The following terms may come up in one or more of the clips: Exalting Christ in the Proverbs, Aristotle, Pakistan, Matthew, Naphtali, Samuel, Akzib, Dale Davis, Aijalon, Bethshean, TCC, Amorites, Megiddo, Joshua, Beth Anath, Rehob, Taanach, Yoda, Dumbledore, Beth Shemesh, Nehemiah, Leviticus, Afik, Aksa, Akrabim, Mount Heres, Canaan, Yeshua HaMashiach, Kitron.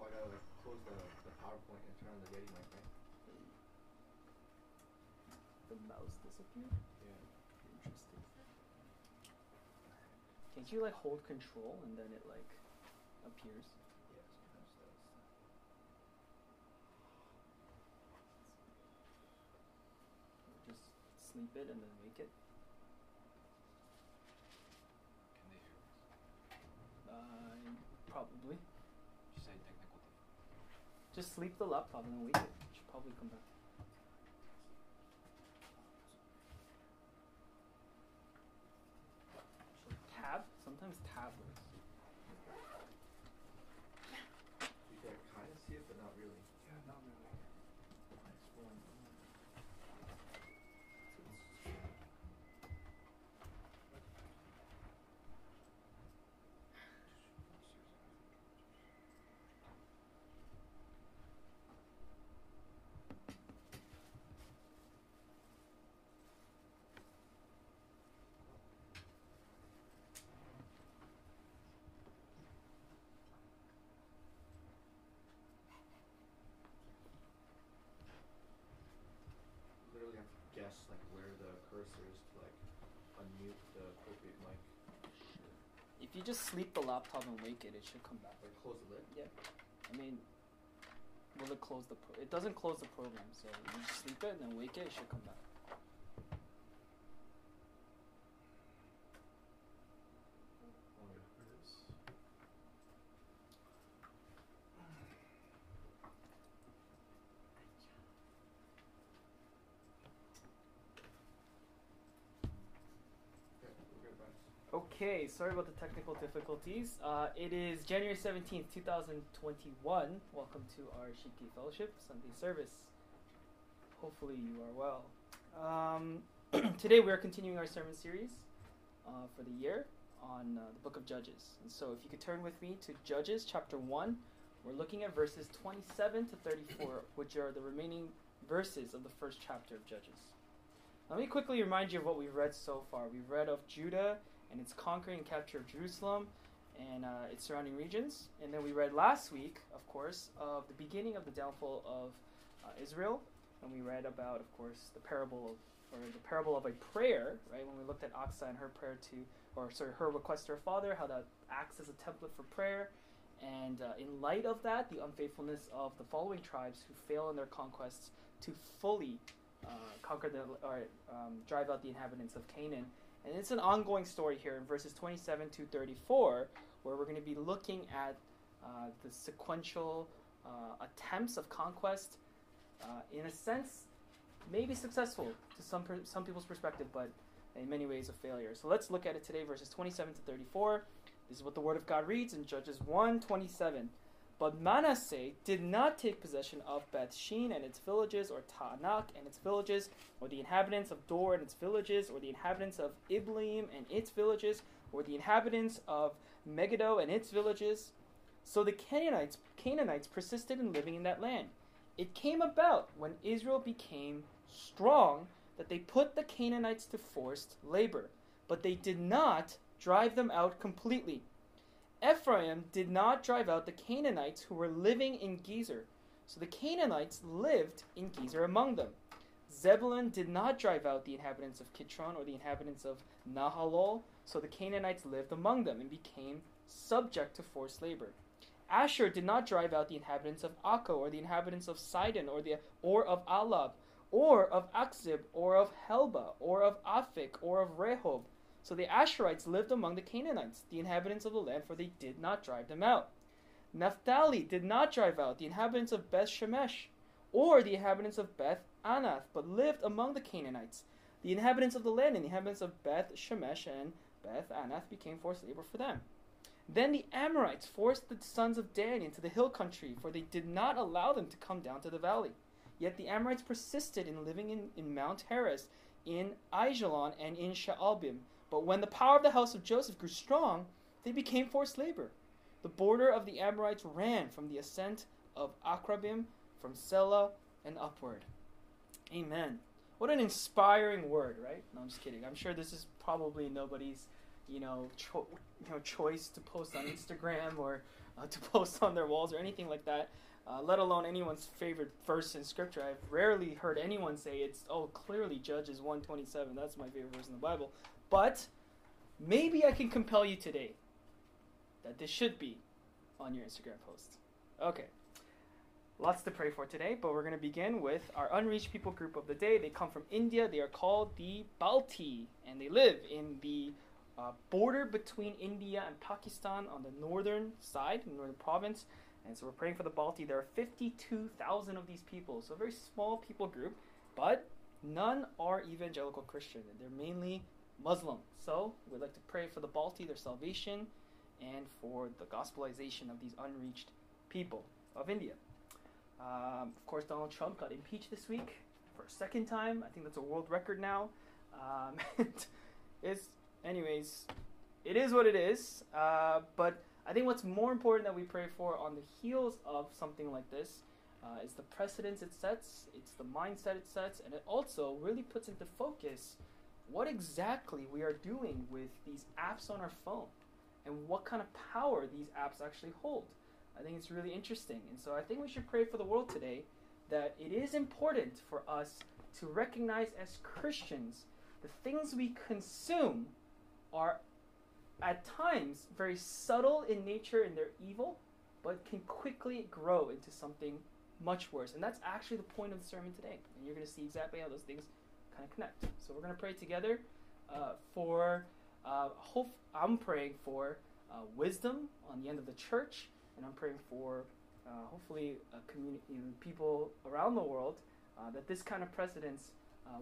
why I gotta like close the PowerPoint and turn on the Yeti mic, right? The mouse disappeared? Yeah. Interesting. Can't you like hold control and then it like appears? Yeah, sometimes it does. Just sleep it and then wake it. Can they hear us? Probably. Just say technical difficulty. Just sleep the laptop and then wake it. It should probably come back. Sometimes tablets. You can kind of see it, but not really. Yeah, not really. Guess like where the cursor is to like unmute the appropriate mic. Sure. If you just sleep the laptop and wake it, it should come back. Like close the lid? Yeah. I mean, will it close the it doesn't close the program, so you just sleep it and then wake it, it should come back. Okay, sorry about the technical difficulties. It is January 17th, 2021. Welcome to our Shiki Fellowship Sunday service. Hopefully you are well. Today we are continuing our sermon series for the year on the book of Judges. And so if you could turn with me to Judges chapter 1, we're looking at verses 27 to 34, which are the remaining verses of the first chapter of Judges. Let me quickly remind you of what we've read so far. We've read of Judah and its conquering and capture of Jerusalem and its surrounding regions. And then we read last week, of course, of the beginning of the downfall of Israel. And we read about, of course, the parable of a prayer, right? When we looked at Aksa and her prayer her request to her father, how that acts as a template for prayer. And in light of that, the unfaithfulness of the following tribes who fail in their conquests to fully drive out the inhabitants of Canaan. And it's an ongoing story here in verses 27 to 34, where we're going to be looking at the sequential attempts of conquest, in a sense, maybe successful to some people's perspective, but in many ways a failure. So let's look at it today, verses 27 to 34. This is what the Word of God reads in Judges 1:27. But Manasseh did not take possession of Bethshean and its villages, or Taanach and its villages, or the inhabitants of Dor and its villages, or the inhabitants of Ibleam and its villages, or the inhabitants of Megiddo and its villages. So the Canaanites persisted in living in that land. It came about when Israel became strong that they put the Canaanites to forced labor, but they did not drive them out completely. Ephraim did not drive out the Canaanites who were living in Gezer. So the Canaanites lived in Gezer among them. Zebulun did not drive out the inhabitants of Kitron or the inhabitants of Nahalol. So the Canaanites lived among them and became subject to forced labor. Asher did not drive out the inhabitants of Akko or the inhabitants of Sidon or of Alab or of Akzib or of Helba or of Afik or of Rehob. So the Asherites lived among the Canaanites, the inhabitants of the land, for they did not drive them out. Naphtali did not drive out the inhabitants of Beth Shemesh or the inhabitants of Beth Anath, but lived among the Canaanites. The inhabitants of the land and the inhabitants of Beth Shemesh and Beth Anath became forced labor for them. Then the Amorites forced the sons of Dan into the hill country, for they did not allow them to come down to the valley. Yet the Amorites persisted in living in Mount Heres, in Aijalon, and in Sha'albim. But when the power of the house of Joseph grew strong, they became forced labor. The border of the Amorites ran from the ascent of Akrabim, from Selah, and upward. Amen. What an inspiring word, right? No, I'm just kidding. I'm sure this is probably nobody's, choice to post on Instagram or to post on their walls or anything like that, let alone anyone's favorite verse in Scripture. I've rarely heard anyone say it's, oh, clearly Judges 1:27. That's my favorite verse in the Bible. But maybe I can compel you today that this should be on your Instagram post. Okay. Lots to pray for today, but we're going to begin with our unreached people group of the day. They come from India. They are called the Balti, and they live in the border between India and Pakistan on the northern side, in the northern province. And so we're praying for the Balti. There are 52,000 of these people, so a very small people group, but none are evangelical Christian. They're mainly Muslim. So we'd like to pray for the Balti, their salvation, and for the gospelization of these unreached people of India. Of course, Donald Trump got impeached this week for a second time. I think that's a world record now. Anyways, it is what it is. But I think what's more important that we pray for on the heels of something like this is the precedence it sets, it's the mindset it sets, and it also really puts into focus what exactly we are doing with these apps on our phone and what kind of power these apps actually hold. I think it's really interesting. And so I think we should pray for the world today that it is important for us to recognize as Christians the things we consume are at times very subtle in nature and they're evil, but can quickly grow into something much worse. And that's actually the point of the sermon today. And you're going to see exactly how those things kind of connect. So we're going to pray together I'm praying for wisdom on the end of the church. And I'm praying for, hopefully, a community, people around the world, that this kind of precedence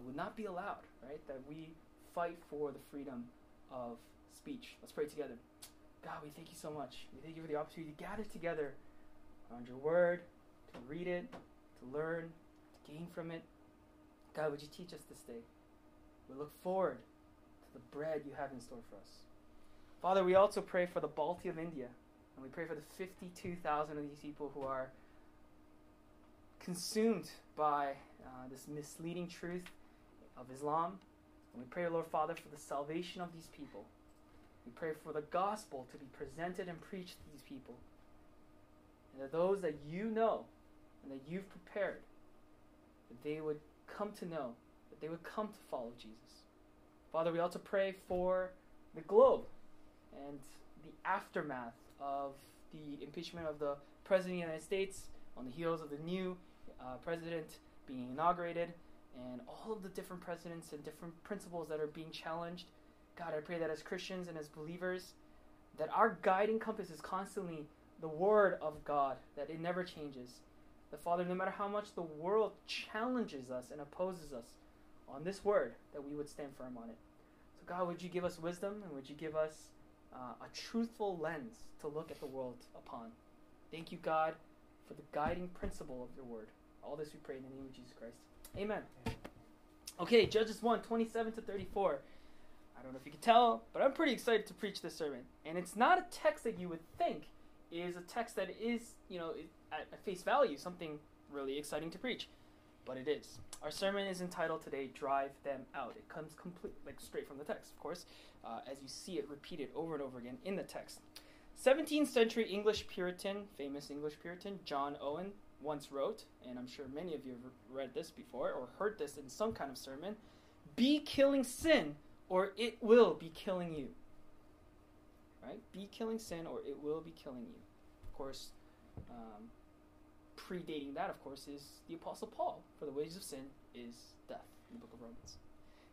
would not be allowed, right? That we fight for the freedom of speech. Let's pray together. God, we thank you so much. We thank you for the opportunity to gather together around your word, to read it, to learn, to gain from it. God, would you teach us this day? We look forward to the bread you have in store for us. Father, we also pray for the Balti of India. And we pray for the 52,000 of these people who are consumed by this misleading truth of Islam. And we pray, Lord Father, for the salvation of these people. We pray for the gospel to be presented and preached to these people. And that those that you know and that you've prepared, that they would come to know, that they would come to follow Jesus. Father, we also pray for the globe and the aftermath of the impeachment of the President of the United States on the heels of the new president being inaugurated and all of the different presidents and different principles that are being challenged. God, I pray that as Christians and as believers, that our guiding compass is constantly the Word of God, that it never changes. That, Father, no matter how much the world challenges us and opposes us on this Word, that we would stand firm on it. So, God, would you give us wisdom and would you give us a truthful lens to look at the world upon. Thank you, God, for the guiding principle of your word. All this we pray in the name of Jesus Christ. Amen. Okay, Judges 1:27-34. I don't know if you can tell, but I'm pretty excited to preach this sermon. And it's not a text that you would think is a text that is, at face value, something really exciting to preach. But it is. Our sermon is entitled today, Drive Them Out. It comes straight from the text, of course, as you see it repeated over and over again in the text. 17th century English Puritan, famous English Puritan, John Owen, once wrote, and I'm sure many of you have read this before or heard this in some kind of sermon, be killing sin or it will be killing you. Right? Be killing sin or it will be killing you. Of course, predating that, of course, is the Apostle Paul. For the wages of sin is death, in the book of Romans.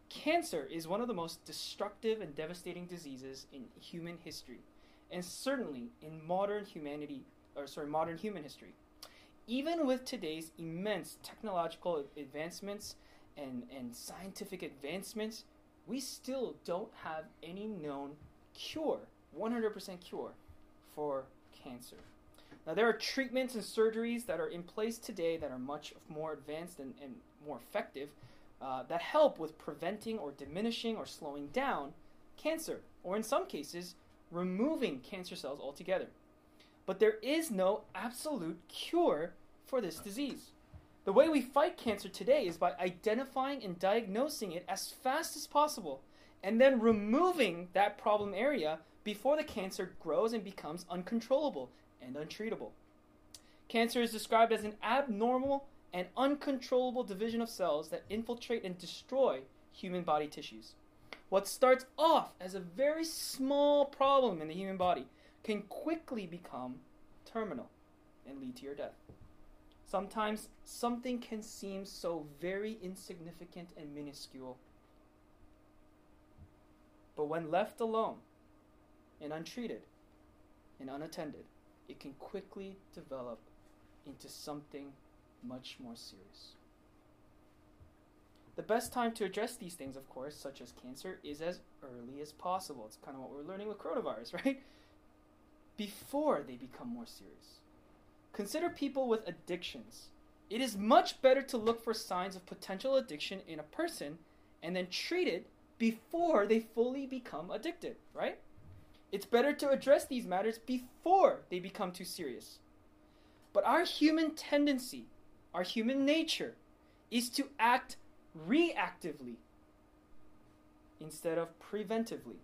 Cancer is one of the most destructive and devastating diseases in human history, and certainly in modern human history. Even with today's immense technological advancements and scientific advancements, we still don't have any known cure, 100% cure, for cancer. Now, there are treatments and surgeries that are in place today that are much more advanced and more effective that help with preventing or diminishing or slowing down cancer, or in some cases, removing cancer cells altogether. But there is no absolute cure for this disease. The way we fight cancer today is by identifying and diagnosing it as fast as possible and then removing that problem area before the cancer grows and becomes uncontrollable and untreatable. Cancer is described as an abnormal and uncontrollable division of cells that infiltrate and destroy human body tissues. What starts off as a very small problem in the human body can quickly become terminal and lead to your death. Sometimes something can seem so very insignificant and minuscule. But when left alone and untreated and unattended, it can quickly develop into something much more serious. The best time to address these things, of course, such as cancer, is as early as possible. It's kind of what we're learning with coronavirus, right? Before they become more serious. Consider people with addictions. It is much better to look for signs of potential addiction in a person and then treat it before they fully become addicted, right? It's better to address these matters before they become too serious. But our human tendency, our human nature, is to act reactively instead of preventively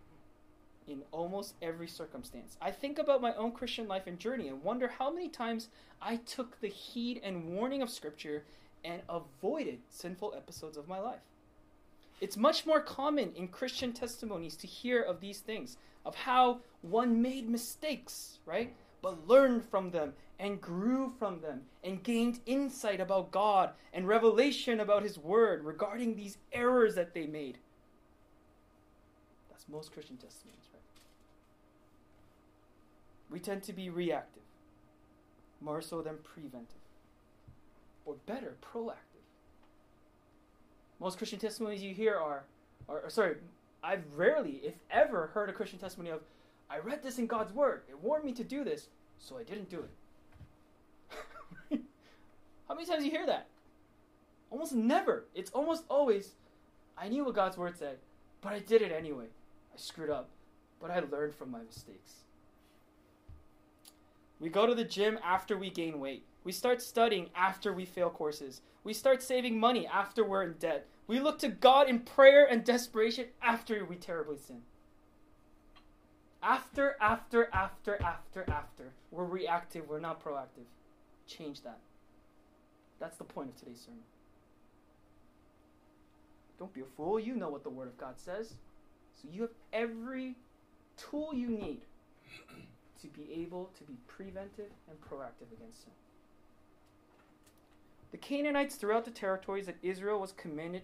in almost every circumstance. I think about my own Christian life and journey and wonder how many times I took the heed and warning of Scripture and avoided sinful episodes of my life. It's much more common in Christian testimonies to hear of these things, of how one made mistakes, right? But learned from them and grew from them and gained insight about God and revelation about His Word regarding these errors that they made. That's most Christian testimonies, right? We tend to be reactive, more so than preventive, or better, proactive. Most Christian testimonies you hear I've rarely, if ever, heard a Christian testimony of, I read this in God's Word. It warned me to do this, so I didn't do it. How many times do you hear that? Almost never. It's almost always, I knew what God's Word said, but I did it anyway. I screwed up, but I learned from my mistakes. We go to the gym after we gain weight. We start studying after we fail courses. We start saving money after we're in debt. We look to God in prayer and desperation after we terribly sin. After. We're reactive, we're not proactive. Change that. That's the point of today's sermon. Don't be a fool. You know what the Word of God says. So you have every tool you need to be able to be preventive and proactive against sin. The Canaanites throughout the territories that Israel was commanded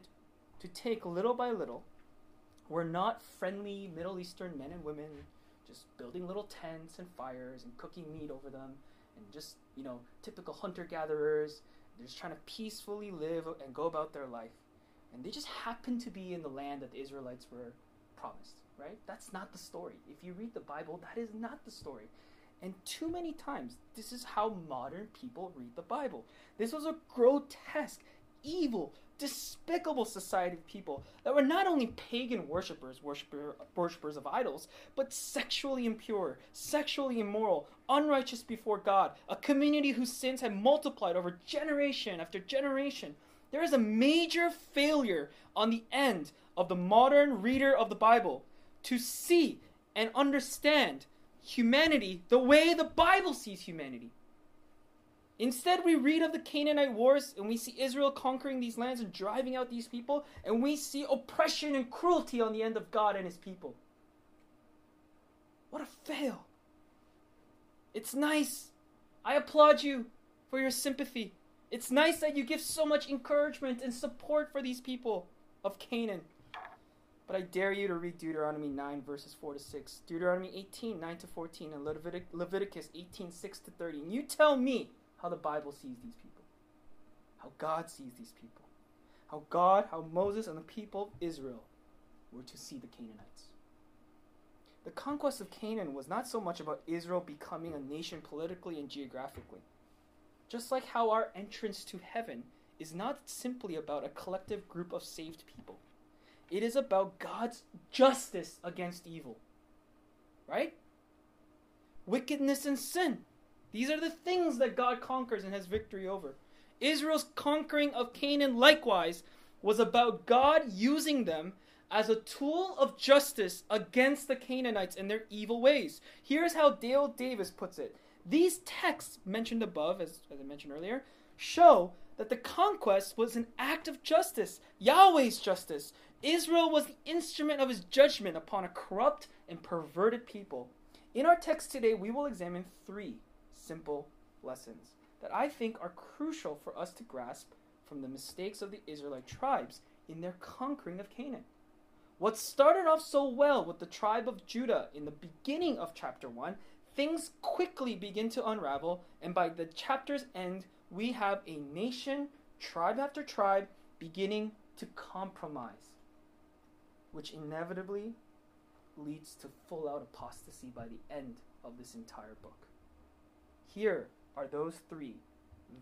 to take little by little were not friendly Middle Eastern men and women just building little tents and fires and cooking meat over them and just, typical hunter-gatherers. They're just trying to peacefully live and go about their life. And they just happened to be in the land that the Israelites were promised, right? That's not the story. If you read the Bible, that is not the story. And too many times, this is how modern people read the Bible. This was a grotesque, evil, despicable society of people that were not only pagan worshippers of idols, but sexually impure, sexually immoral, unrighteous before God, a community whose sins had multiplied over generation after generation. There is a major failure on the end of the modern reader of the Bible to see and understand humanity the way the Bible sees humanity. Instead, we read of the Canaanite wars and we see Israel conquering these lands and driving out these people, and we see oppression and cruelty on the end of God and His people. What a fail. It's nice. I applaud you for your sympathy. It's nice that you give so much encouragement and support for these people of Canaan. But I dare you to read Deuteronomy 9, verses 4-6, Deuteronomy 18, 9-14, and Leviticus 18, 6-30. And you tell me how the Bible sees these people, how God sees these people, how Moses and the people of Israel were to see the Canaanites. The conquest of Canaan was not so much about Israel becoming a nation politically and geographically, just like how our entrance to heaven is not simply about a collective group of saved people. It is about God's justice against evil, right? Wickedness and sin. These are the things that God conquers and has victory over. Israel's conquering of Canaan, likewise, was about God using them as a tool of justice against the Canaanites and their evil ways. Here's how Dale Davis puts it. These texts mentioned above, as I mentioned earlier, show that the conquest was an act of justice, Yahweh's justice. Israel was the instrument of his judgment upon a corrupt and perverted people. In our text today, we will examine three simple lessons that I think are crucial for us to grasp from the mistakes of the Israelite tribes in their conquering of Canaan. What started off so well with the tribe of Judah in the beginning of chapter 1, things quickly begin to unravel, and by the chapter's end, we have a nation, tribe after tribe, beginning to compromise, which inevitably leads to full-out apostasy by the end of this entire book. Here are those three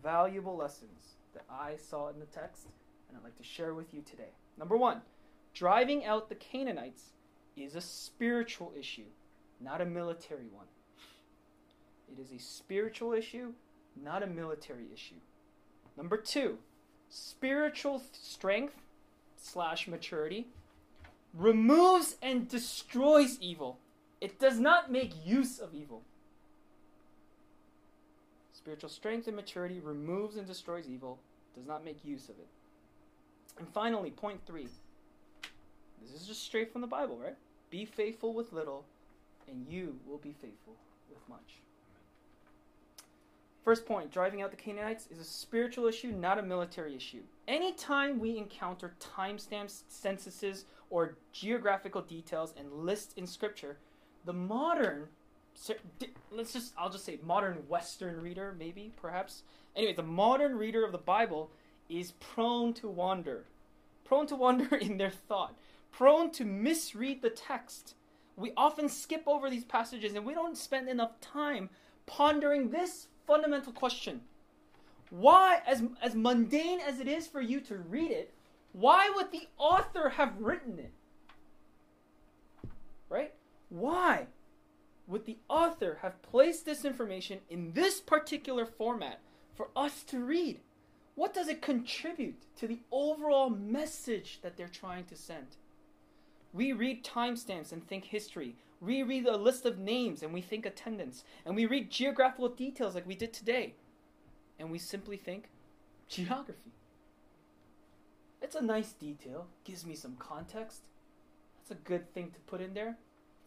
valuable lessons that I saw in the text, and I'd like to share with you today. Number one, driving out the Canaanites is a spiritual issue, not a military one. It is a spiritual issue, not a military issue. Number two, spiritual strength / maturity removes and destroys evil. It does not make use of evil. Spiritual strength and maturity removes and destroys evil, does not make use of it. And finally, point three. This is just straight from the Bible, right? Be faithful with little, and you will be faithful with much. First point, driving out the Canaanites is a spiritual issue, not a military issue. Anytime we encounter timestamps, censuses, or geographical details and lists in Scripture, the modern, modern Western reader, maybe, perhaps. Anyway, the modern reader of the Bible is prone to wander in their thought, prone to misread the text. We often skip over these passages, and we don't spend enough time pondering this fundamental question. Why, as mundane as it is for you to read it, why would the author have written it? Right? Why would the author have placed this information in this particular format for us to read? What does it contribute to the overall message that they're trying to send? We read timestamps and think history. We read a list of names and we think attendance. And we read geographical details like we did today. And we simply think geography. It's a nice detail. Gives me some context. That's a good thing to put in there.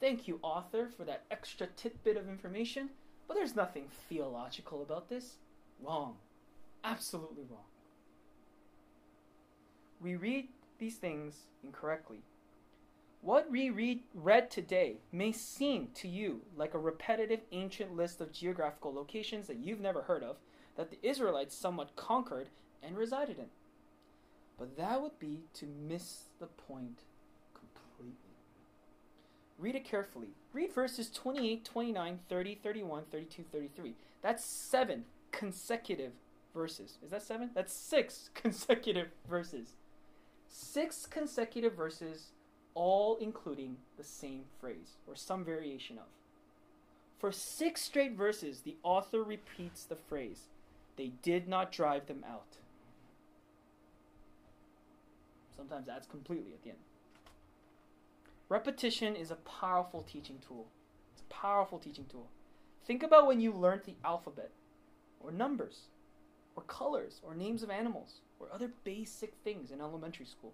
Thank you, author, for that extra tidbit of information. But there's nothing theological about this. Wrong. Absolutely wrong. We read these things incorrectly. What we read today may seem to you like a repetitive ancient list of geographical locations that you've never heard of, that the Israelites somewhat conquered and resided in. But that would be to miss the point completely. Read it carefully. Read verses 28, 29, 30, 31, 32, 33. That's 7 consecutive verses. Is that 7? That's 6 consecutive verses. 6 consecutive verses, all including the same phrase, or some variation of. For 6 straight verses, the author repeats the phrase, they did not drive them out. Sometimes that's completely at the end. Repetition is a powerful teaching tool. It's a powerful teaching tool. Think about when you learned the alphabet, or numbers, or colors, or names of animals, or other basic things in elementary school.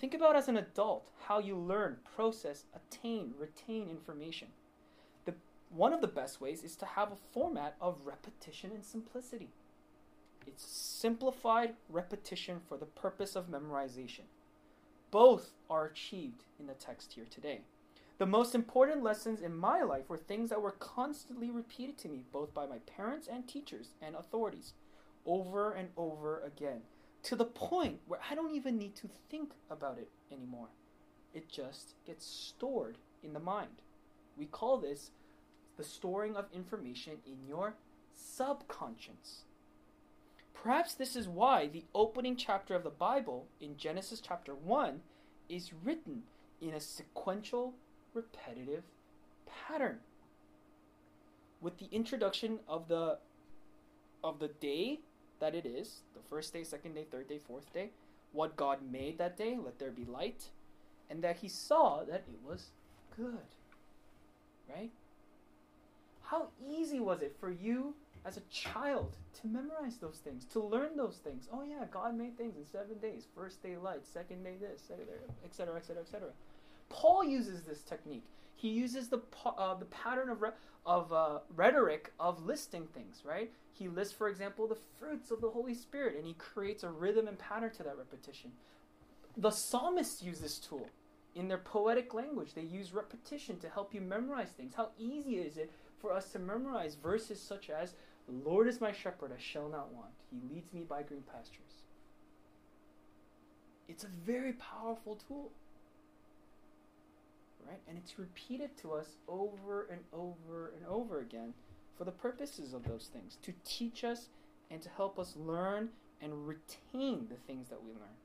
Think about as an adult how you learn, process, attain, retain information. One of the best ways is to have a format of repetition and simplicity. It's simplified repetition for the purpose of memorization. Both are achieved in the text here today. The most important lessons in my life were things that were constantly repeated to me, both by my parents and teachers and authorities, over and over again, to the point where I don't even need to think about it anymore. It just gets stored in the mind. We call this the storing of information in your subconscious. Perhaps this is why the opening chapter of the Bible in Genesis chapter 1 is written in a sequential, repetitive pattern. With the introduction of the day that it is, the first day, second day, third day, fourth day, what God made that day, let there be light, and that he saw that it was good, right? How easy was it for you as a child to memorize those things, to learn those things? Oh yeah, God made things in 7 days. First day light, second day this, etc., etc., etc. Paul uses this technique. He uses the pattern of rhetoric of listing things, right? He lists, for example, the fruits of the Holy Spirit, and he creates a rhythm and pattern to that repetition. The psalmists use this tool in their poetic language. They use repetition to help you memorize things. How easy is it for us to memorize verses such as, "The Lord is my shepherd, I shall not want. He leads me by green pastures." It's a very powerful tool. Right? And it's repeated to us over and over and over again for the purposes of those things, to teach us and to help us learn and retain the things that we learn.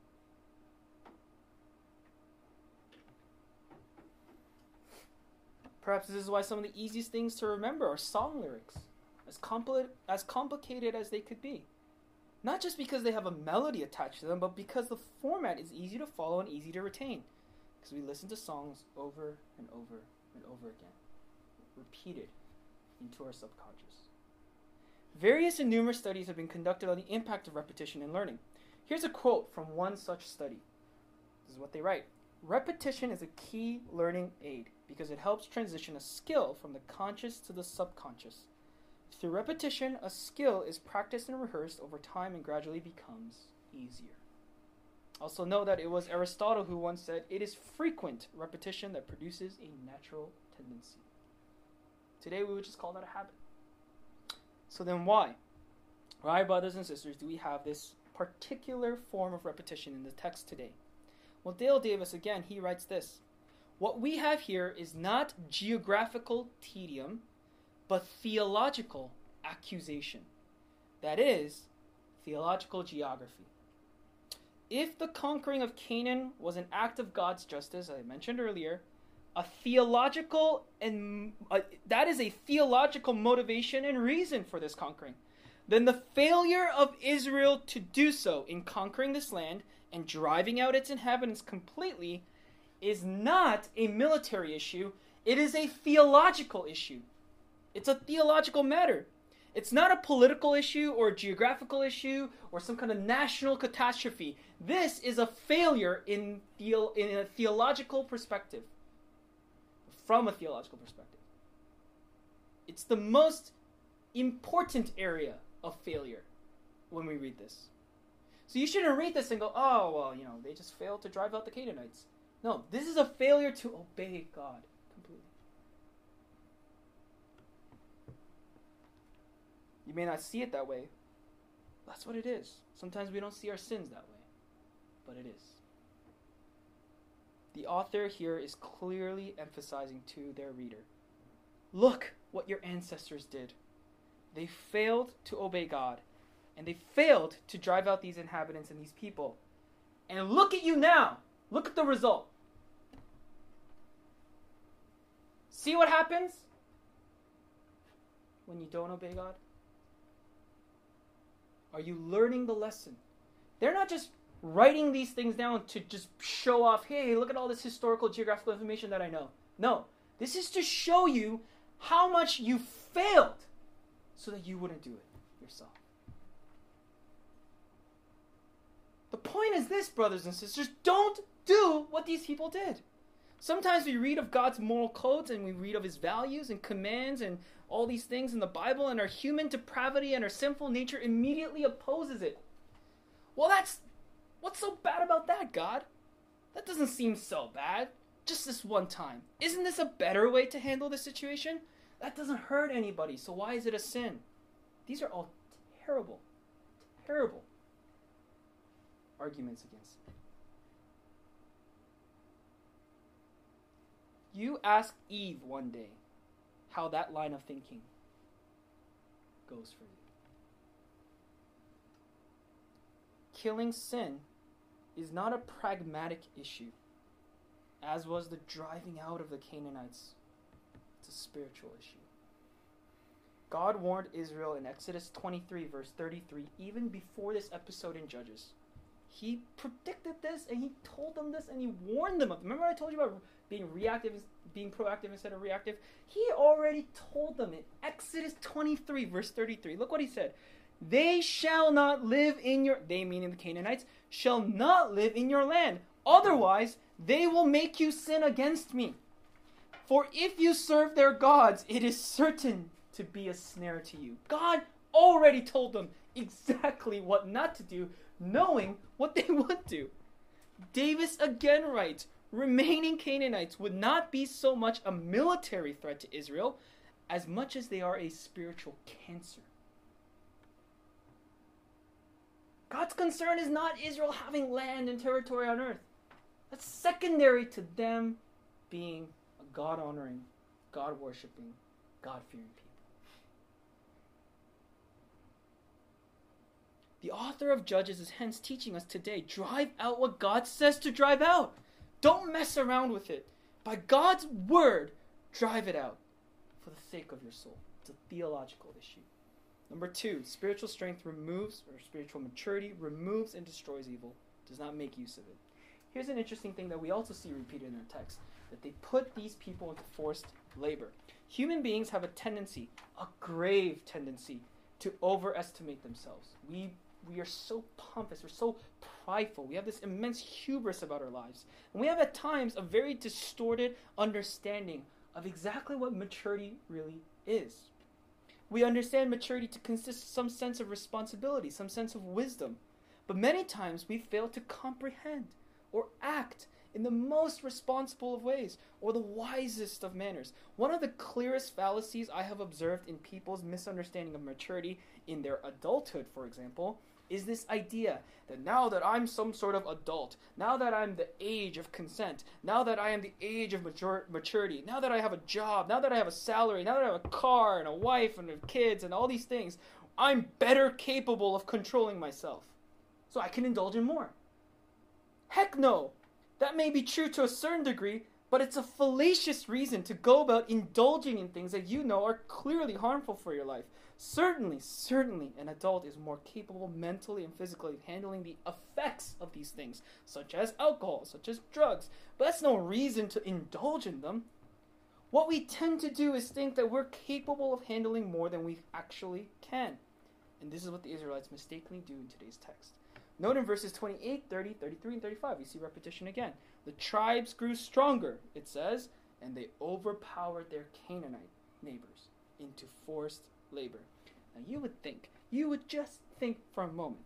Perhaps this is why some of the easiest things to remember are song lyrics, as complicated as they could be. Not just because they have a melody attached to them, but because the format is easy to follow and easy to retain. Because we listen to songs over and over and over again, repeated into our subconscious. Various and numerous studies have been conducted on the impact of repetition in learning. Here's a quote from one such study. This is what they write. "Repetition is a key learning aid because it helps transition a skill from the conscious to the subconscious. Through repetition, a skill is practiced and rehearsed over time and gradually becomes easier." Also know that it was Aristotle who once said, "It is frequent repetition that produces a natural tendency." Today we would just call that a habit. So then why? Why, brothers and sisters, do we have this particular form of repetition in the text today? Well, Dale Davis, again, he writes this. "What we have here is not geographical tedium, but theological accusation. That is, theological geography. If the conquering of Canaan was an act of God's justice, as I mentioned earlier, that is a theological motivation and reason for this conquering, then the failure of Israel to do so in conquering this land and driving out its inhabitants completely is not a military issue. It is a theological issue. It's a theological matter. It's not a political issue or a geographical issue or some kind of national catastrophe. This is a failure in a theological perspective, from a theological perspective. It's the most important area of failure when we read this. So you shouldn't read this and go, "Oh, well, you know, they just failed to drive out the Canaanites." No, this is a failure to obey God completely. You may not see it that way. That's what it is. Sometimes we don't see our sins that way, but it is. The author here is clearly emphasizing to their reader, look what your ancestors did. They failed to obey God, and they failed to drive out these inhabitants and these people. And look at you now. Look at the result. See what happens when you don't obey God? Are you learning the lesson? They're not just writing these things down to just show off, "Hey, look at all this historical geographical information that I know." No, this is to show you how much you failed so that you wouldn't do it yourself. The point is this, brothers and sisters, don't do what these people did. Sometimes we read of God's moral codes and we read of his values and commands and all these things in the Bible, and our human depravity and our sinful nature immediately opposes it. Well, what's so bad about that, God? That doesn't seem so bad. Just this one time. Isn't this a better way to handle this situation? That doesn't hurt anybody, so why is it a sin? These are all terrible, terrible arguments against it. You ask Eve one day how that line of thinking goes for you. Killing sin is not a pragmatic issue, as was the driving out of the Canaanites. It's a spiritual issue. God warned Israel in Exodus 23, verse 33, even before this episode in Judges. He predicted this, and he told them this, and he warned them of it. Remember I told you about being reactive, being proactive instead of reactive? He already told them it. Exodus 23, verse 33. Look what he said. They shall not live in your, they meaning the Canaanites, shall not live in your land. Otherwise, they will make you sin against me. For if you serve their gods, it is certain to be a snare to you. God already told them exactly what not to do, knowing what they would do. Davis again writes, remaining Canaanites would not be so much a military threat to Israel as much as they are a spiritual cancer. God's concern is not Israel having land and territory on earth. That's secondary to them being a God-honoring, God-worshipping, God-fearing people. The author of Judges is hence teaching us today, drive out what God says to drive out. Don't mess around with it. By God's word, drive it out for the sake of your soul. It's a theological issue. Number two, spiritual strength removes, or spiritual maturity removes and destroys evil, does not make use of it. Here's an interesting thing that we also see repeated in our text, that they put these people into forced labor. Human beings have a tendency, a grave tendency, to overestimate themselves. We are so pompous, we're so prideful, we have this immense hubris about our lives. And we have at times a very distorted understanding of exactly what maturity really is. We understand maturity to consist of some sense of responsibility, some sense of wisdom. But many times we fail to comprehend or act in the most responsible of ways or the wisest of manners. One of the clearest fallacies I have observed in people's misunderstanding of maturity in their adulthood, for example, is this idea that now that I'm some sort of adult, now that I'm the age of consent, now that I am the age of maturity, now that I have a job, now that I have a salary, now that I have a car and a wife and kids and all these things, I'm better capable of controlling myself. So I can indulge in more. Heck no! That may be true to a certain degree, but it's a fallacious reason to go about indulging in things that you know are clearly harmful for your life. Certainly, an adult is more capable mentally and physically of handling the effects of these things, such as alcohol, such as drugs, but that's no reason to indulge in them. What we tend to do is think that we're capable of handling more than we actually can. And this is what the Israelites mistakenly do in today's text. Note in verses 28, 30, 33, and 35, you see repetition again. The tribes grew stronger, it says, and they overpowered their Canaanite neighbors into forced labor. Now you would just think for a moment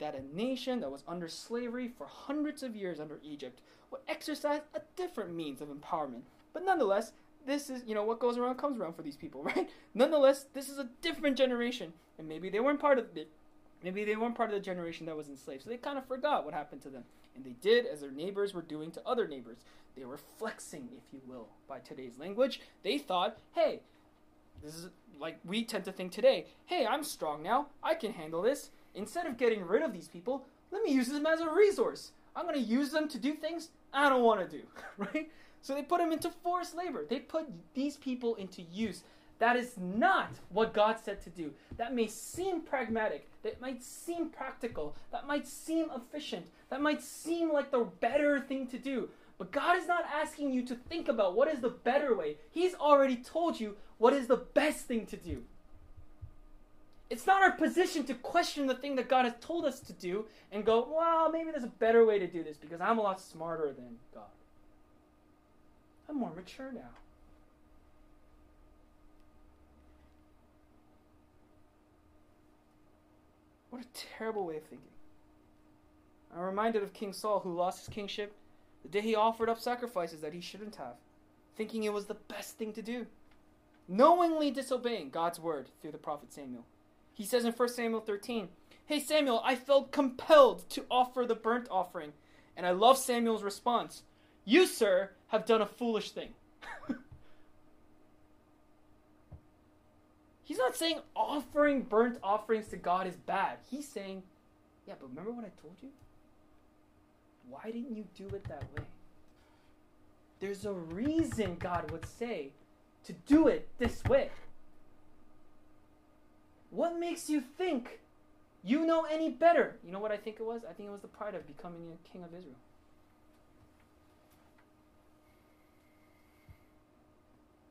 that a nation that was under slavery for hundreds of years under Egypt would exercise a different means of empowerment. But nonetheless, this is, what goes around comes around for these people, right? Nonetheless, this is a different generation, and maybe they weren't part of the generation that was enslaved, so they kind of forgot what happened to them. And they did as their neighbors were doing to other neighbors. They were flexing, if you will, by today's language. They thought, hey, this is like we tend to think today, hey, I'm strong now, I can handle this. Instead of getting rid of these people, let me use them as a resource. I'm going to use them to do things I don't want to do, right? So they put them into forced labor. They put these people into use. That is not what God said to do. That may seem pragmatic. That might seem practical. That might seem efficient. That might seem like the better thing to do. But God is not asking you to think about what is the better way. He's already told you what is the best thing to do. It's not our position to question the thing that God has told us to do and go, well, maybe there's a better way to do this because I'm a lot smarter than God. I'm more mature now. What a terrible way of thinking. I'm reminded of King Saul, who lost his kingship the day he offered up sacrifices that he shouldn't have, thinking it was the best thing to do, knowingly disobeying God's word through the prophet Samuel. He says in 1 Samuel 13, hey Samuel, I felt compelled to offer the burnt offering. And I love Samuel's response. You, sir, have done a foolish thing. He's not saying offering burnt offerings to God is bad. He's saying, yeah, but remember what I told you? Why didn't you do it that way? There's a reason God would say to do it this way. What makes you think You know any better. You know what I think it was? I think it was the pride of becoming a king of Israel.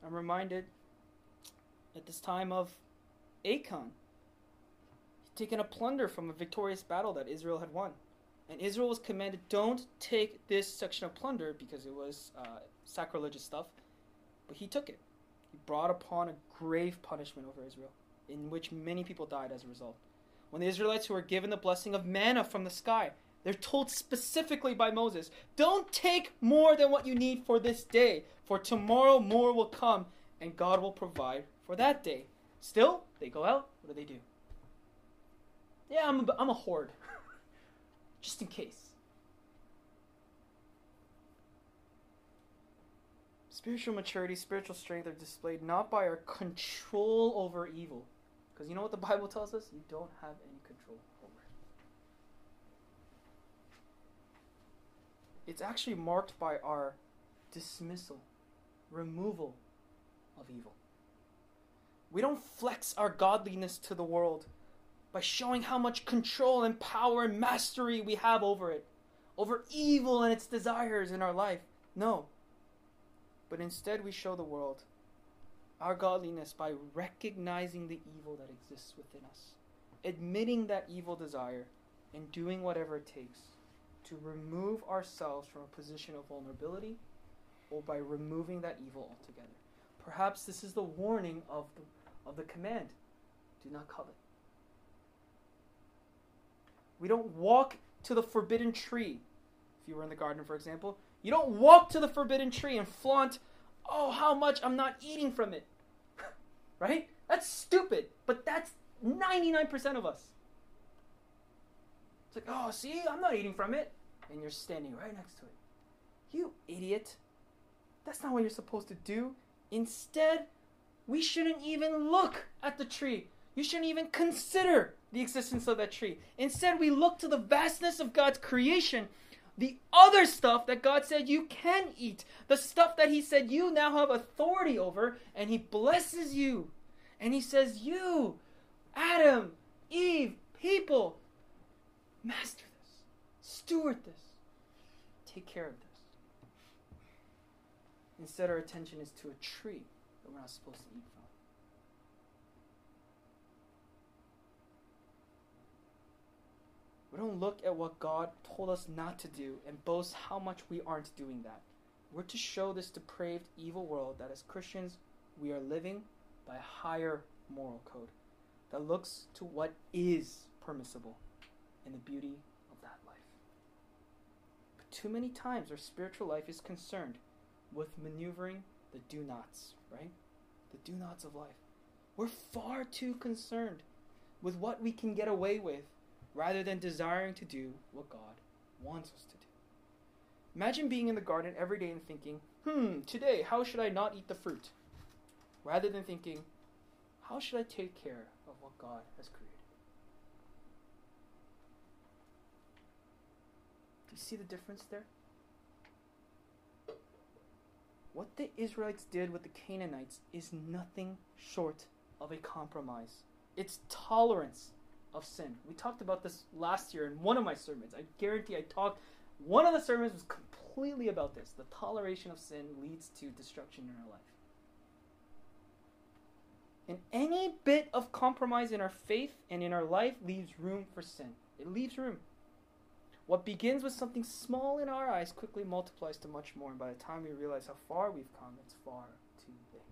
I'm reminded at this time of Achan taking a plunder from a victorious battle that Israel had won. And Israel was commanded, don't take this section of plunder because it was sacrilegious stuff. But he took it. He brought upon a grave punishment over Israel, in which many people died as a result. When the Israelites who were given the blessing of manna from the sky, they're told specifically by Moses, don't take more than what you need for this day, for tomorrow more will come, and God will provide for that day. Still, they go out. What do? Yeah, I'm a hoard. Just in case. Spiritual maturity, spiritual strength are displayed not by our control over evil. Because you know what the Bible tells us? You don't have any control over it. It's actually marked by our dismissal, removal of evil. We don't flex our godliness to the world by showing how much control and power and mastery we have over it, over evil and its desires in our life. No. But instead we show the world our godliness by recognizing the evil that exists within us, admitting that evil desire, and doing whatever it takes to remove ourselves from a position of vulnerability, or by removing that evil altogether. Perhaps this is the warning of the command, do not covet. We don't walk to the forbidden tree. If you were in the garden, for example, you don't walk to the forbidden tree and flaunt, oh, how much I'm not eating from it. Right? That's stupid, but that's 99% of us. It's like, oh, see, I'm not eating from it. And you're standing right next to it. You idiot. That's not what you're supposed to do. Instead, we shouldn't even look at the tree. You shouldn't even consider the existence of that tree. Instead, we look to the vastness of God's creation, the other stuff that God said you can eat, the stuff that he said you now have authority over, and he blesses you. And he says, you, Adam, Eve, people, master this, steward this, take care of this. Instead, our attention is to a tree that we're not supposed to eat from. We don't look at what God told us not to do and boast how much we aren't doing that. We're to show this depraved, evil world that as Christians, we are living by a higher moral code that looks to what is permissible and the beauty of that life. But too many times our spiritual life is concerned with maneuvering the do-nots, right? The do-nots of life. We're far too concerned with what we can get away with rather than desiring to do what God wants us to do. Imagine being in the garden every day and thinking, today, how should I not eat the fruit? Rather than thinking, how should I take care of what God has created? Do you see the difference there? What the Israelites did with the Canaanites is nothing short of a compromise. It's tolerance of sin. We talked about this last year in one of my sermons. I guarantee one of the sermons was completely about this. The toleration of sin leads to destruction in our life. And any bit of compromise in our faith and in our life leaves room for sin. It leaves room. What begins with something small in our eyes quickly multiplies to much more, and by the time we realize how far we've come, it's far too late.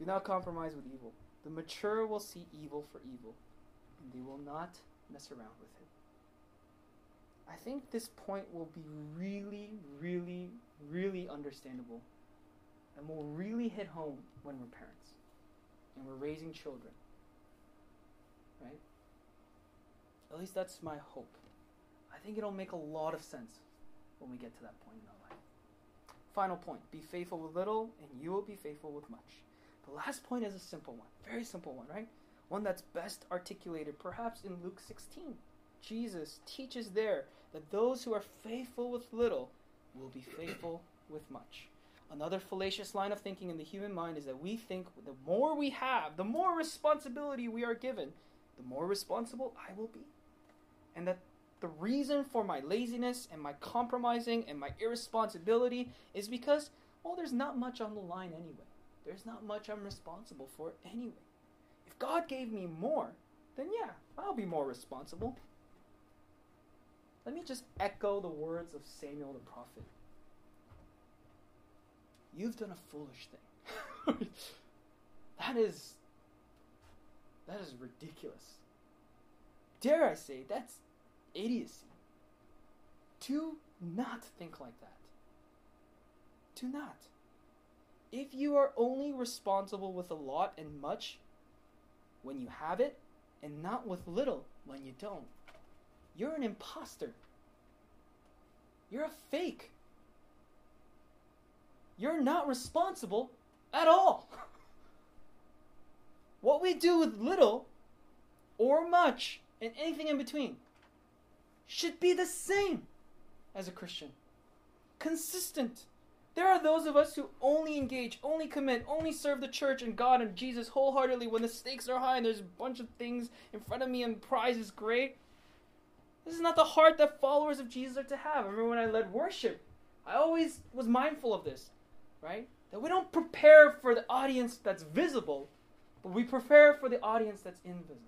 Do not compromise with evil. The mature will see evil for evil, and they will not mess around with it. I think this point will be really, really, really understandable, and will really hit home when we're parents, and we're raising children, right? At least that's my hope. I think it'll make a lot of sense when we get to that point in our life. Final point, be faithful with little and you will be faithful with much. The last point is a simple one, very simple one, right? One that's best articulated perhaps in Luke 16. Jesus teaches there that those who are faithful with little will be faithful with much. Another fallacious line of thinking in the human mind is that we think the more we have, the more responsibility we are given, the more responsible I will be. And that the reason for my laziness and my compromising and my irresponsibility is because, well, there's not much on the line anyway. There's not much I'm responsible for anyway. If God gave me more, then yeah, I'll be more responsible. Let me just echo the words of Samuel the prophet. You've done a foolish thing. That is ridiculous. Dare I say, that's idiocy. Do not think like that. Do not. If you are only responsible with a lot and much when you have it, and not with little when you don't, you're an imposter. You're a fake. You're not responsible at all. What we do with little or much and anything in between should be the same as a Christian. Consistent. There are those of us who only engage, only commit, only serve the church and God and Jesus wholeheartedly when the stakes are high and there's a bunch of things in front of me and the prize is great. This is not the heart that followers of Jesus are to have. I remember when I led worship, I always was mindful of this, right? That we don't prepare for the audience that's visible, but we prepare for the audience that's invisible.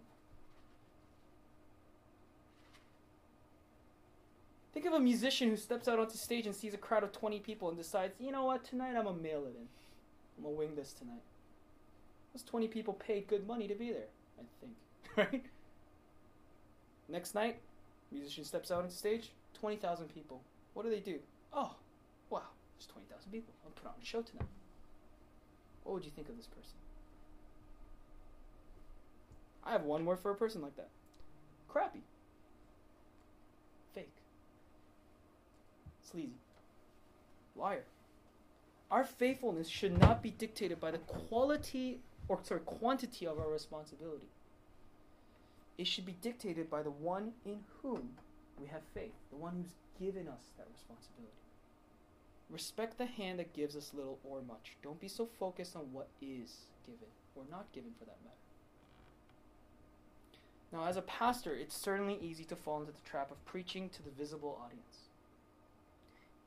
Think of a musician who steps out onto stage and sees a crowd of 20 people and decides, you know what, tonight I'm going to mail it in. I'm going to wing this tonight. Those 20 people paid good money to be there, I think, right? Next night, musician steps out on stage, 20,000 people. What do? Oh, wow, there's 20,000 people. I'll put on a show tonight. What would you think of this person? I have one word for a person like that. Crappy. Fake. Sleazy. Liar. Our faithfulness should not be dictated by the quantity of our responsibility. It should be dictated by the one in whom we have faith, the one who's given us that responsibility. Respect the hand that gives us little or much. Don't be so focused on what is given or not given for that matter. Now, as a pastor, it's certainly easy to fall into the trap of preaching to the visible audience.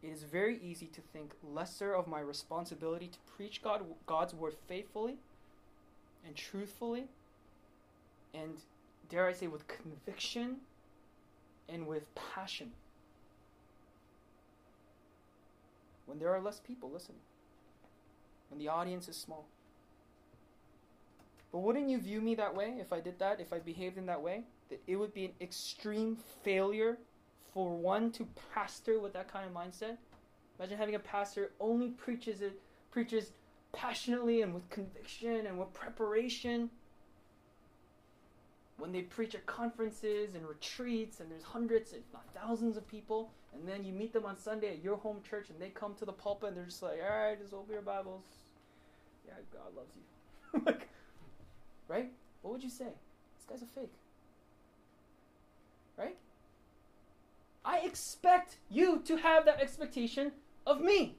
It is very easy to think lesser of my responsibility to preach God's word faithfully and truthfully and, dare I say, with conviction and with passion when there are less people listening, when the audience is small. But wouldn't you view me that way if I did that, if I behaved in that way? That it would be an extreme failure for one to pastor with that kind of mindset. Imagine having a pastor only preaches passionately and with conviction and with preparation. When they preach at conferences and retreats and there's hundreds if not thousands of people, and then you meet them on Sunday at your home church and they come to the pulpit and they're just like, all right, just open your Bibles. Yeah, God loves you. Like, right? What would you say? This guy's a fake. Right? I expect you to have that expectation of me.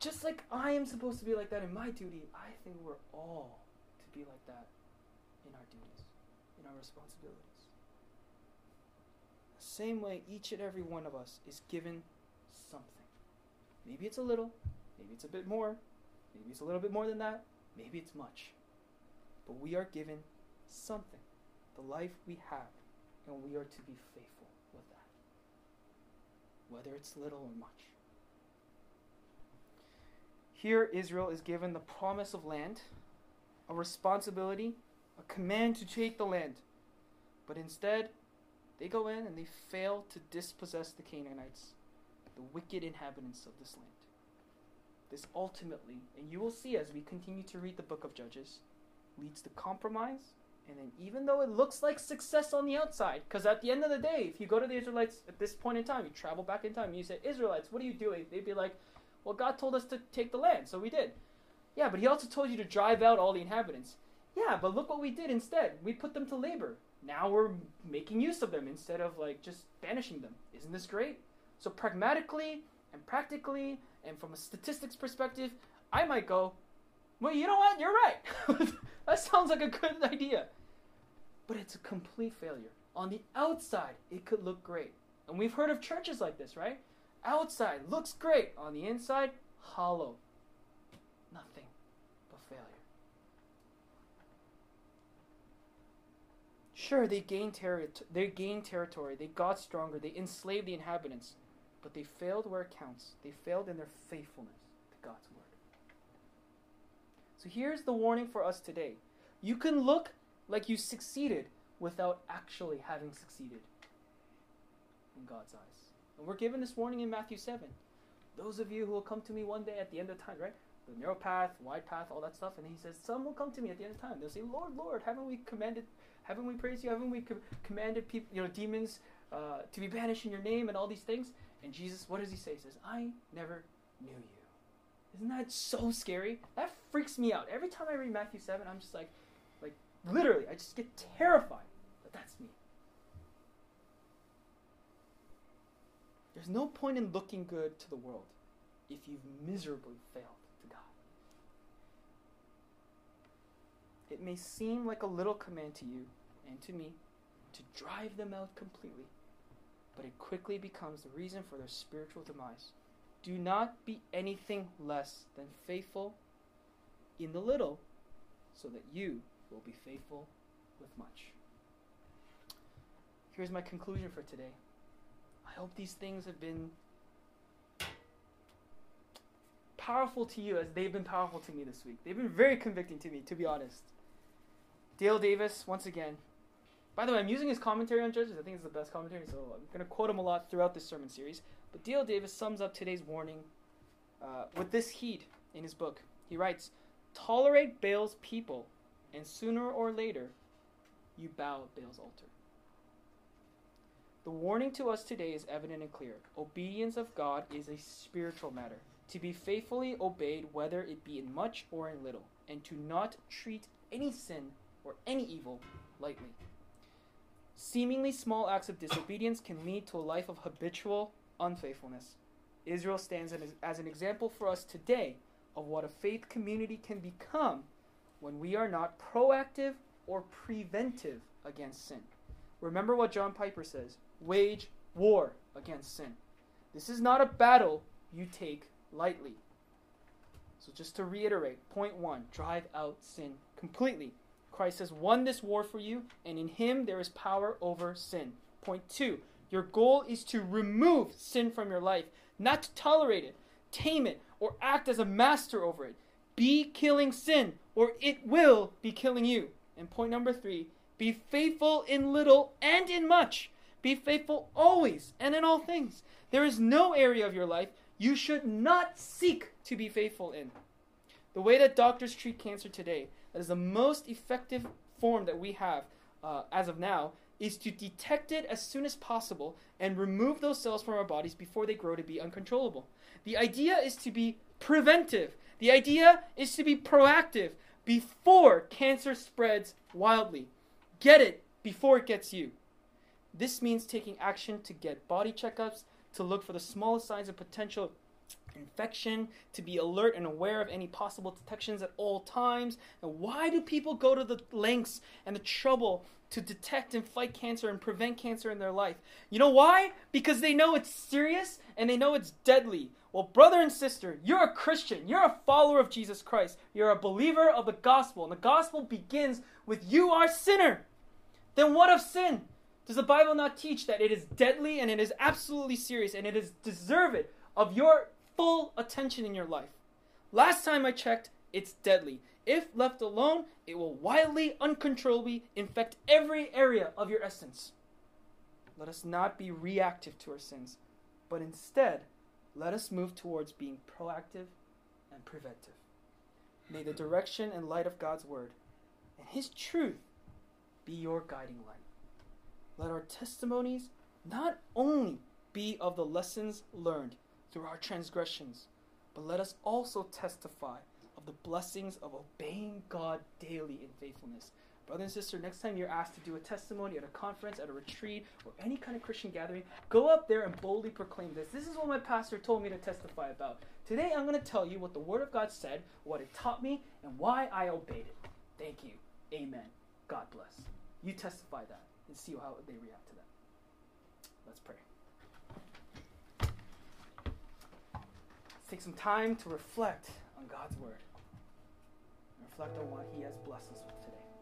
Just like I am supposed to be like that in my duty, I think we're all to be like that in our duties, in our responsibilities. The same way each and every one of us is given something. Maybe it's a little, maybe it's a bit more, maybe it's a little bit more than that, maybe it's much. But we are given something, the life we have, and we are to be faithful with that, whether it's little or much. Here, Israel is given the promise of land, a responsibility, a command to take the land. But instead, they go in and they fail to dispossess the Canaanites, the wicked inhabitants of this land. This ultimately, and you will see as we continue to read the book of Judges, leads to compromise. And then even though it looks like success on the outside, because at the end of the day, if you go to the Israelites at this point in time, you travel back in time, and you say, Israelites, what are you doing? They'd be like, well, God told us to take the land, so we did. Yeah, but he also told you to drive out all the inhabitants. Yeah, but look what we did instead. We put them to labor. Now we're making use of them instead of like just banishing them. Isn't this great? So pragmatically and practically and from a statistics perspective, I might go, Well, you know what? You're right. That sounds like a good idea. But it's a complete failure. On the outside, it could look great. And we've heard of churches like this, right? Outside looks great. On the inside, hollow. Nothing but failure. Sure, they gained territory. They got stronger. They enslaved the inhabitants. But they failed where it counts. They failed in their faithfulness to God's word. So here's the warning for us today. You can look like you succeeded without actually having succeeded in God's eyes. And we're given this warning in Matthew 7. Those of you who will come to me one day at the end of time, right? The narrow path, wide path, all that stuff. And he says, some will come to me at the end of time. They'll say, Lord, Lord, haven't we praised you? Haven't we commanded people, demons to be banished in your name and all these things? And Jesus, what does he say? He says, I never knew you. Isn't that so scary? That freaks me out. Every time I read Matthew 7, I'm just like literally, I just get terrified that that's me. There's no point in looking good to the world if you've miserably failed to God. It may seem like a little command to you and to me to drive them out completely, but it quickly becomes the reason for their spiritual demise. Do not be anything less than faithful in the little, so that you will be faithful with much. Here's my conclusion for today. I hope these things have been powerful to you as they've been powerful to me this week. They've been very convicting to me, to be honest. Dale Davis, once again. By the way, I'm using his commentary on Judges. I think it's the best commentary, so I'm going to quote him a lot throughout this sermon series. But Dale Davis sums up today's warning with this heed in his book. He writes, tolerate Baal's people, and sooner or later, you bow at Baal's altar. The warning to us today is evident and clear. Obedience of God is a spiritual matter, to be faithfully obeyed whether it be in much or in little, and to not treat any sin or any evil lightly. Seemingly small acts of disobedience can lead to a life of habitual unfaithfulness. Israel stands as an example for us today of what a faith community can become when we are not proactive or preventive against sin. Remember what John Piper says, wage war against sin. This is not a battle you take lightly. So just to reiterate, point one, drive out sin completely. Christ has won this war for you, and in him there is power over sin. Point two, your goal is to remove sin from your life, not to tolerate it, tame it, or act as a master over it. Be killing sin, or it will be killing you. And point number three, be faithful in little and in much. Be faithful always and in all things. There is no area of your life you should not seek to be faithful in. The way that doctors treat cancer today, that is the most effective form that we have as of now, is to detect it as soon as possible and remove those cells from our bodies before they grow to be uncontrollable. The idea is to be preventive. The idea is to be proactive before cancer spreads wildly. Get it before it gets you. This means taking action to get body checkups, to look for the smallest signs of potential infection, to be alert and aware of any possible detections at all times. And why do people go to the lengths and the trouble to detect and fight cancer and prevent cancer in their life? You know why? Because they know it's serious and they know it's deadly. Well, brother and sister, you're a Christian. You're a follower of Jesus Christ. You're a believer of the gospel. And the gospel begins with you are a sinner. Then what of sin? Does the Bible not teach that it is deadly and it is absolutely serious and it is deserved of your full attention in your life? Last time I checked, it's deadly. If left alone, it will wildly, uncontrollably infect every area of your essence. Let us not be reactive to our sins, but instead, let us move towards being proactive and preventive. May the direction and light of God's word and his truth be your guiding light. Let our testimonies not only be of the lessons learned through our transgressions, but let us also testify of the blessings of obeying God daily in faithfulness, Brother and sister, next time you're asked to do a testimony at a conference, at a retreat, or any kind of Christian gathering, go up there and boldly proclaim this. This is what my pastor told me to testify about. Today I'm going to tell you what the Word of God said, what it taught me, and why I obeyed it. Thank you. Amen. God bless. You testify that and see how they react to that. Let's pray. Let's take some time to reflect on God's Word. Reflect on what He has blessed us with today.